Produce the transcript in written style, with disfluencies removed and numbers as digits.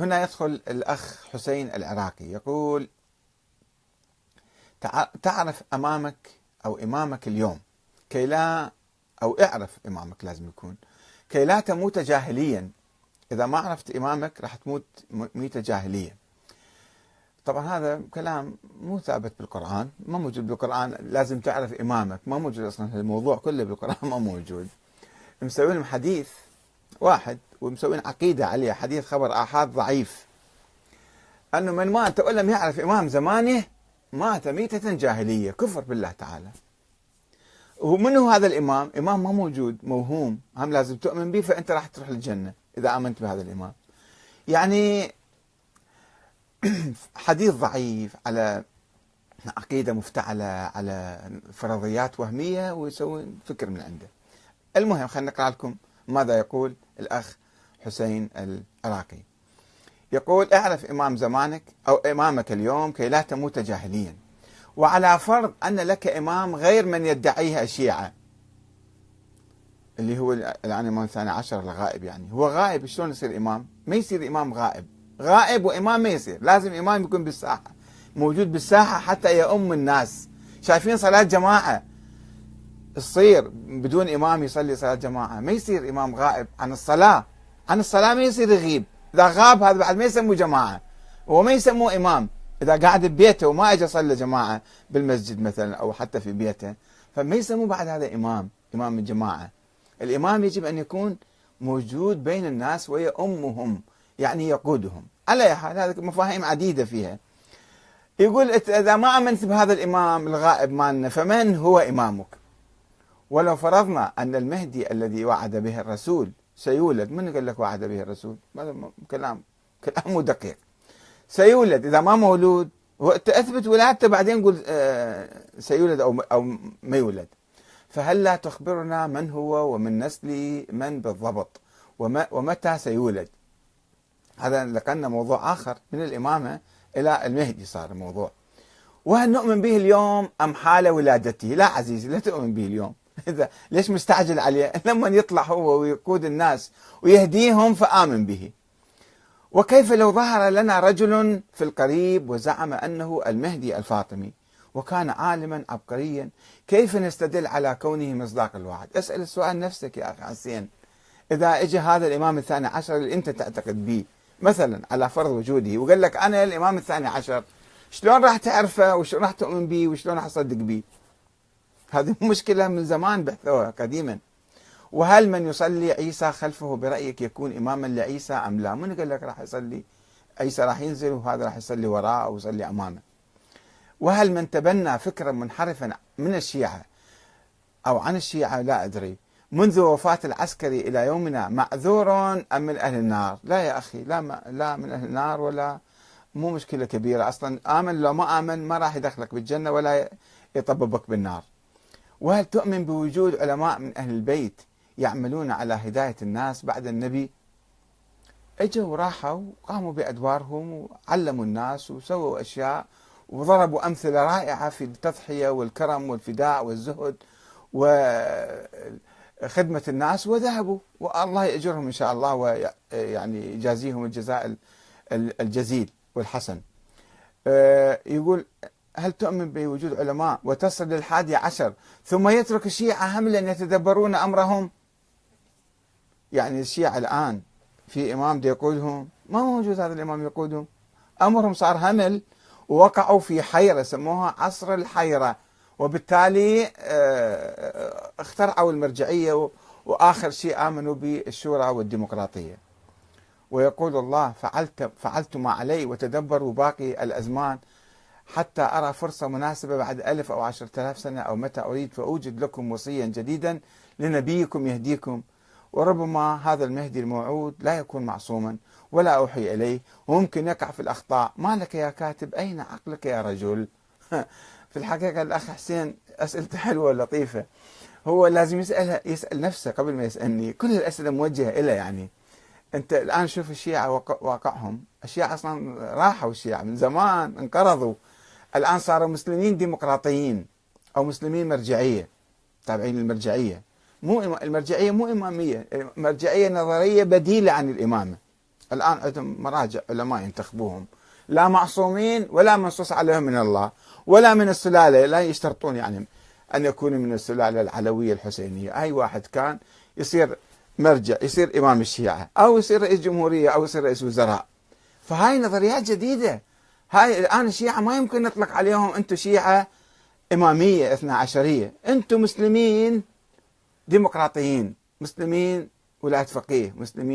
هنا يدخل الأخ حسين العراقي يقول: تعرف أمامك أو إمامك اليوم كي لا، أو اعرف إمامك لازم يكون، كي لا تموت جاهليا. إذا ما عرفت إمامك راح تموت ميتة جاهلية. طبعا هذا كلام مو ثابت بالقرآن، ما موجود بالقرآن لازم تعرف إمامك، ما موجود أصلا الموضوع كله بالقرآن، ما موجود. مسوين لهم حديث واحد ومسوين عقيدة عليه، حديث خبر آحاد ضعيف، أنه من مات ولم يعرف إمام زمانه مات ميتة جاهلية، كفر بالله تعالى. ومن هو هذا الإمام؟ إمام ما موجود، موهوم، هم لازم تؤمن به فأنت راح تروح للجنة إذا آمنت بهذا الإمام. يعني حديث ضعيف على عقيدة مفتعلة على فرضيات وهمية ويسوون فكر من عنده. المهم خلينا نقرأ لكم ماذا يقول الأخ حسين العراقي. يقول: اعرف إمام زمانك أو إمامك اليوم كي لا تموت جاهليا، وعلى فرض أن لك إمام غير من يدعيه الشيعة، اللي هو الآن الإمام الثاني عشر الغائب، يعني هو غائب شلون يصير إمام؟ ما يصير إمام غائب، غائب وإمام ما يصير، لازم إمام يكون بالساحة، موجود بالساحة حتى يؤم الناس. شايفين صلاة جماعة تصير بدون إمام يصلي صلاة جماعة، ما يصير إمام غائب عن الصلاة، عن الصلاة ما يصير يغيب، إذا غاب هذا بعد ما يسموه جماعة، وما يسموه إمام إذا قاعد ببيته وما أجى صلى جماعة بالمسجد مثلا أو حتى في بيته، فما يسموه بعد هذا إمام، إمام الجماعة. الإمام يجب أن يكون موجود بين الناس ويؤمهم، يعني يقودهم. على أي حال هذه مفاهيم عديدة فيها. يقول: إذا ما آمنت بهذا الإمام الغائب مالنا فمن هو إمامك؟ ولو فرضنا أن المهدي الذي وعد به الرسول سيولد، من قال لك وعد به الرسول؟ كلامه دقيق. سيولد، إذا ما مولود وتأثبت ولادته بعدين قل سيولد أو ما يولد. فهل لا تخبرنا من هو ومن نسل من بالضبط ومتى سيولد؟ هذا لقنا موضوع آخر من الإمامة إلى المهدي صار الموضوع. وهل نؤمن به اليوم أم حال ولادته؟ لا عزيزي، لا تؤمن به اليوم. إذا ليش مستعجل عليه؟ لما يطلع هو ويقود الناس ويهديهم فآمن به. وكيف لو ظهر لنا رجل في القريب وزعم أنه المهدي الفاطمي وكان عالما عبقريا، كيف نستدل على كونه مصداق الوعد؟ اسأل السؤال نفسك يا أخي حسين. إذا إجى هذا الإمام الثاني عشر اللي أنت تعتقد به مثلا على فرض وجوده وقال لك أنا الإمام الثاني عشر، شلون راح تعرفه وشلون راح تؤمن به وشلون راح تصدق به؟ هذه مشكلة من زمان بحثوها قديما. وهل من يصلي عيسى خلفه برأيك يكون إماما لعيسى أم لا؟ من قال لك راح يصلي عيسى، راح ينزل وهذا راح يصلي وراءه أو يصلي أمامه؟ وهل من تبنى فكرا منحرفا من الشيعة أو عن الشيعة لا أدري منذ وفاة العسكري إلى يومنا معذور أم من أهل النار؟ لا يا أخي، لا من أهل النار، ولا مو مشكلة كبيرة أصلا، آمن لو ما آمن ما راح يدخلك بالجنة ولا يطببك بالنار. وهل تؤمن بوجود علماء من أهل البيت يعملون على هداية الناس بعد النبي؟ اجوا وراحوا وقاموا بأدوارهم وعلموا الناس وسووا أشياء وضربوا أمثلة رائعة في التضحية والكرم والفداء والزهد وخدمة الناس، وذهبوا والله يأجرهم إن شاء الله ويعني يجازيهم الجزاء الجزيل والحسن. يقول: هل تؤمن بوجود علماء وتصل للحادي عشر ثم يترك الشيعة هملا يتدبرون أمرهم؟ يعني الشيعة الآن في إمام يقودهم، ما موجود هذا الإمام يقودهم، أمرهم صار همل ووقعوا في حيرة سموها عصر الحيرة، وبالتالي اخترعوا المرجعية وآخر شيء آمنوا بالشورى والديمقراطية. ويقول الله: فعلت ما علي وتدبروا باقي الأزمان حتى أرى فرصة مناسبة بعد 1000 أو 10,000 سنة أو متى أريد فأوجد لكم وصيا جديدا لنبيكم يهديكم. وربما هذا المهدي الموعود لا يكون معصوما ولا أوحي إليه، وممكن يقع في الأخطاء. ما لك يا كاتب؟ أين عقلك يا رجل؟ في الحقيقة الأخ حسين أسئلته حلوة ولطيفة، هو لازم يسأل نفسه قبل ما يسألني، كل الأسئلة موجهة إليه. يعني أنت الآن شوف الشيعة واقعهم، الشيعة أصلا راحوا، الشيعة من زمان انقرضوا، الآن صاروا مسلمين ديمقراطيين أو مسلمين مرجعية، تابعين المرجعية. المرجعية مو إمامية، المرجعية نظرية بديلة عن الإمامة. الآن عندهم مراجع علماء ينتخبوهم لا معصومين ولا منصوص عليهم من الله ولا من السلالة، لا يشترطون يعني أن يكونوا من السلالة العلوية الحسينية. أي واحد كان يصير مرجع، يصير إمام الشيعة أو يصير رئيس جمهورية أو يصير رئيس وزراء. فهاي نظريات جديدة، هاي الآن الشيعة ما يمكن نطلق عليهم أنتم شيعة إمامية اثنا عشرية، أنتم مسلمين ديمقراطيين، مسلمين ولاة فقيه، مسلمين